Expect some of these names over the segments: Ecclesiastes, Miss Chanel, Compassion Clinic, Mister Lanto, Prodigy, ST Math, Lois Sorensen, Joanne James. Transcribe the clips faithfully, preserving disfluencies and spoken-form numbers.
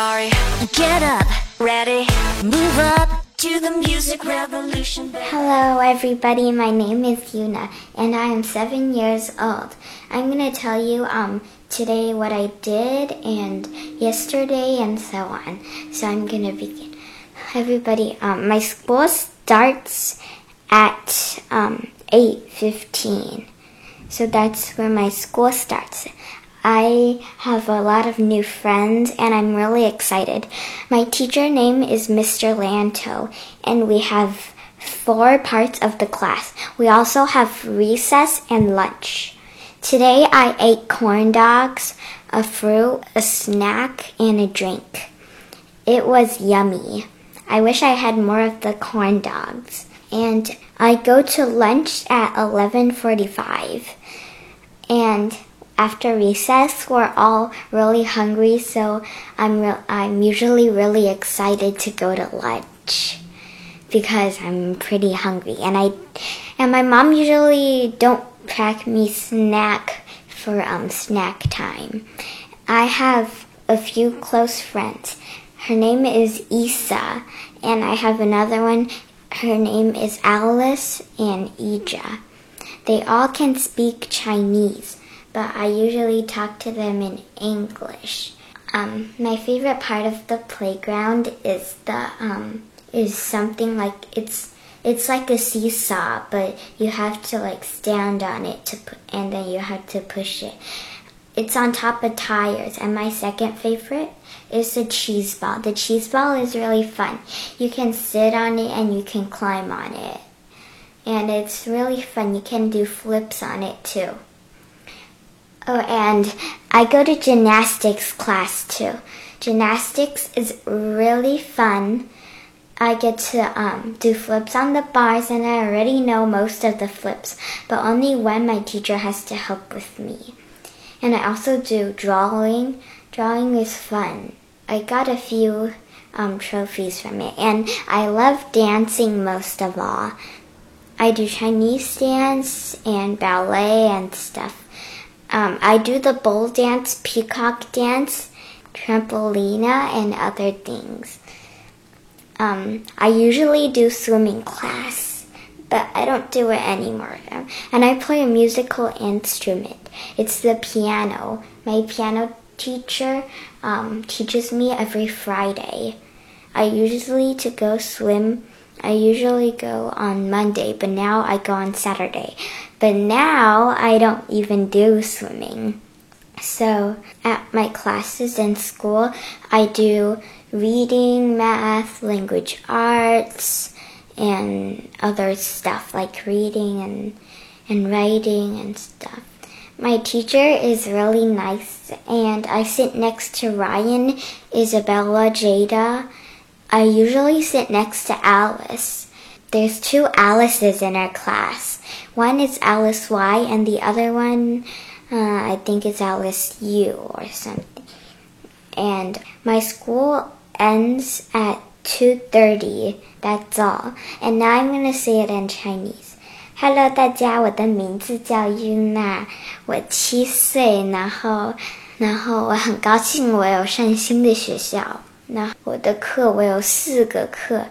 sorry. Get up, ready, move up to the music revolution. Hello everybody, my name is Yuna and I am seven years old. I'm gonna tell you um today what I did and yesterday and so on. So I'm gonna begin. Everybody, um my school starts at um eight fifteen. So that's where my school starts. I have a lot of new friends and I'm really excited. My teacher name is Mister Lanto and we have four parts of the class. We also have recess and lunch. Today I ate corn dogs, a fruit, a snack, and a drink. It was yummy. I wish I had more of the corn dogs. And I go to lunch at eleven forty-five. And after recess, we're all really hungry, so I'm re- I'm usually really excited to go to lunch because I'm pretty hungry. And I and my mom usually don't pack me snack for um snack time. I have a few close friends. Her name is Isa, and I have another one. Her name is Alice and Ija. They all can speak Chinese, but I usually talk to them in English. Um, my favorite part of the playground is the um is something like it's it's like a seesaw, but you have to like stand on it to pu- and then you have to push it. It's on top of tires, and my second favorite is the cheese ball. The cheese ball is really fun. You can sit on it and you can climb on it, and it's really fun. You can do flips on it too. Oh, and I go to gymnastics class too. Gymnastics is really fun. I get to um, do flips on the bars, and I already know most of the flips, but only when my teacher has to help with me. And I also do drawing. Drawing is fun. I got a few um, trophies from it, and I love dancing most of all. I do Chinese dance and ballet and stuff. Um, I do the bowl dance, peacock dance, trampolina, and other things. Um, I usually do swimming class, but I don't do it anymore. And I play a musical instrument. It's the piano. My piano teacher um, teaches me every Friday. I usually to go swim. I usually go on Monday, but now I go on Saturday. But now I don't even do swimming. So at my classes in school, I do reading, math, language arts, and other stuff like reading and, and writing and stuff. My teacher is really nice, and I sit next to Ryan, Isabella, Jada. I usually sit next to Alice. There's two Alices in our class. One is Alice Y, and the other one, uh, I think it's Alice U or something. And my school ends at two thirty. That's all. And now I'm going to say it in Chinese. Hello, 大家，我的名字叫 Yuna， 我七岁，然后，然后我很高兴，我有上新的学校。那我的课我有四个课，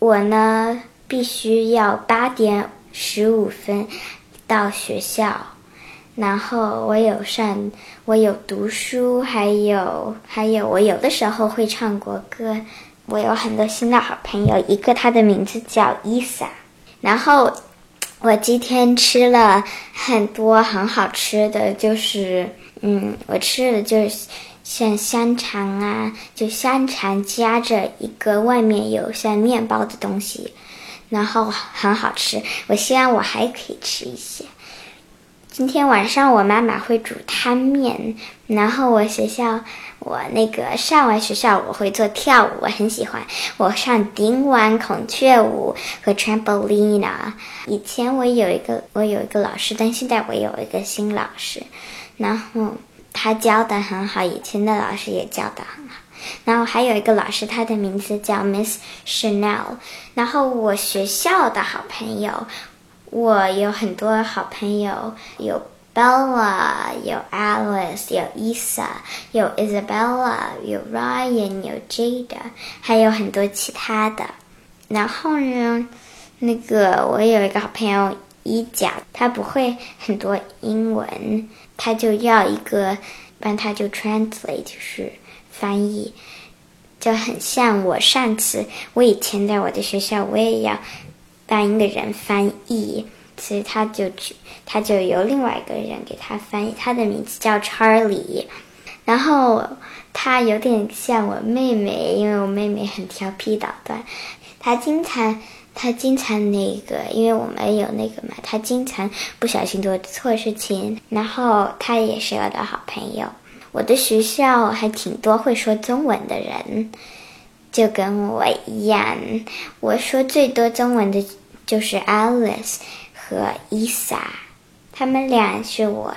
我呢必须要八点十五分到学校，然后我有上我有读书，还有还有我有的时候会唱国歌。我有很多新的好朋友，一个他的名字叫伊萨，然后我今天吃了很多很好吃的，就是嗯，我吃的就是。像香肠啊，就香肠夹着一个外面有像面包的东西，然后很好吃，我希望我还可以吃一些。今天晚上我妈妈会煮汤面，然后我学校我那个上完学校我会做跳舞，我很喜欢，我上顶碗、孔雀舞和 trampolina。 以前我有一个我有一个老师，但现在我有一个新老师，然后他教得很好，以前的老师也教得很好。然后还有一个老师，他的名字叫 Miss Chanel。然后我学校的好朋友，我有很多好朋友，有 Bella, 有 Alice, 有 Isa, 有 Isabella, 有 Ryan, 有 Jada, 还有很多其他的。然后呢，那个我有一个好朋友一讲，他不会很多英文，他就要一个帮他就 translate 就是翻译，就很像我上次我以前在我的学校我也要帮一个人翻译，所以他就他就由另外一个人给他翻译，他的名字叫 Charlie。 然后他有点像我妹妹，因为我妹妹很调皮捣蛋，他经常他经常那个，因为我们有那个嘛，他经常不小心做错事情，然后他也是我的好朋友。我的学校还挺多会说中文的人，就跟我一样，我说最多中文的就是 Alice 和 Isa， 他们俩是我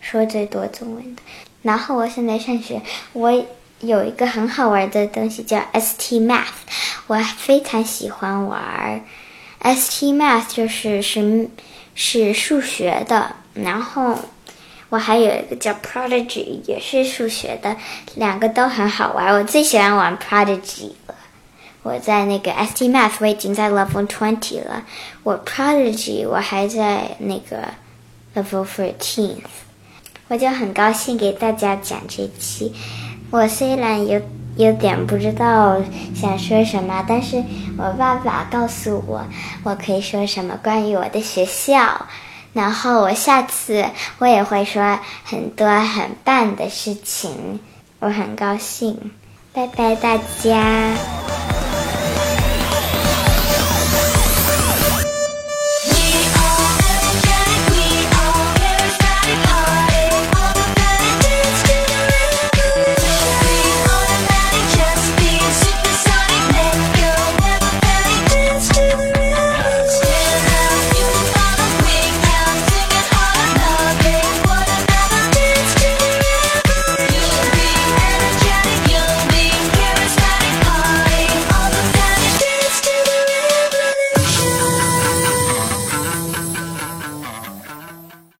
说最多中文的。然后我现在上学，我有一个很好玩的东西叫 S T Math， 我非常喜欢玩。 S T Math 就是是是数学的，然后我还有一个叫 Prodigy 也是数学的，两个都很好玩，我最喜欢玩 Prodigy 了。我在那个 S T Math 我已经在 Level 二十了，我 Prodigy 我还在那个 Level 十三，我就很高兴给大家讲这期。我虽然有有点不知道想说什么，但是我爸爸告诉我我可以说什么关于我的学校，然后我下次我也会说很多很棒的事情，我很高兴。拜拜大家。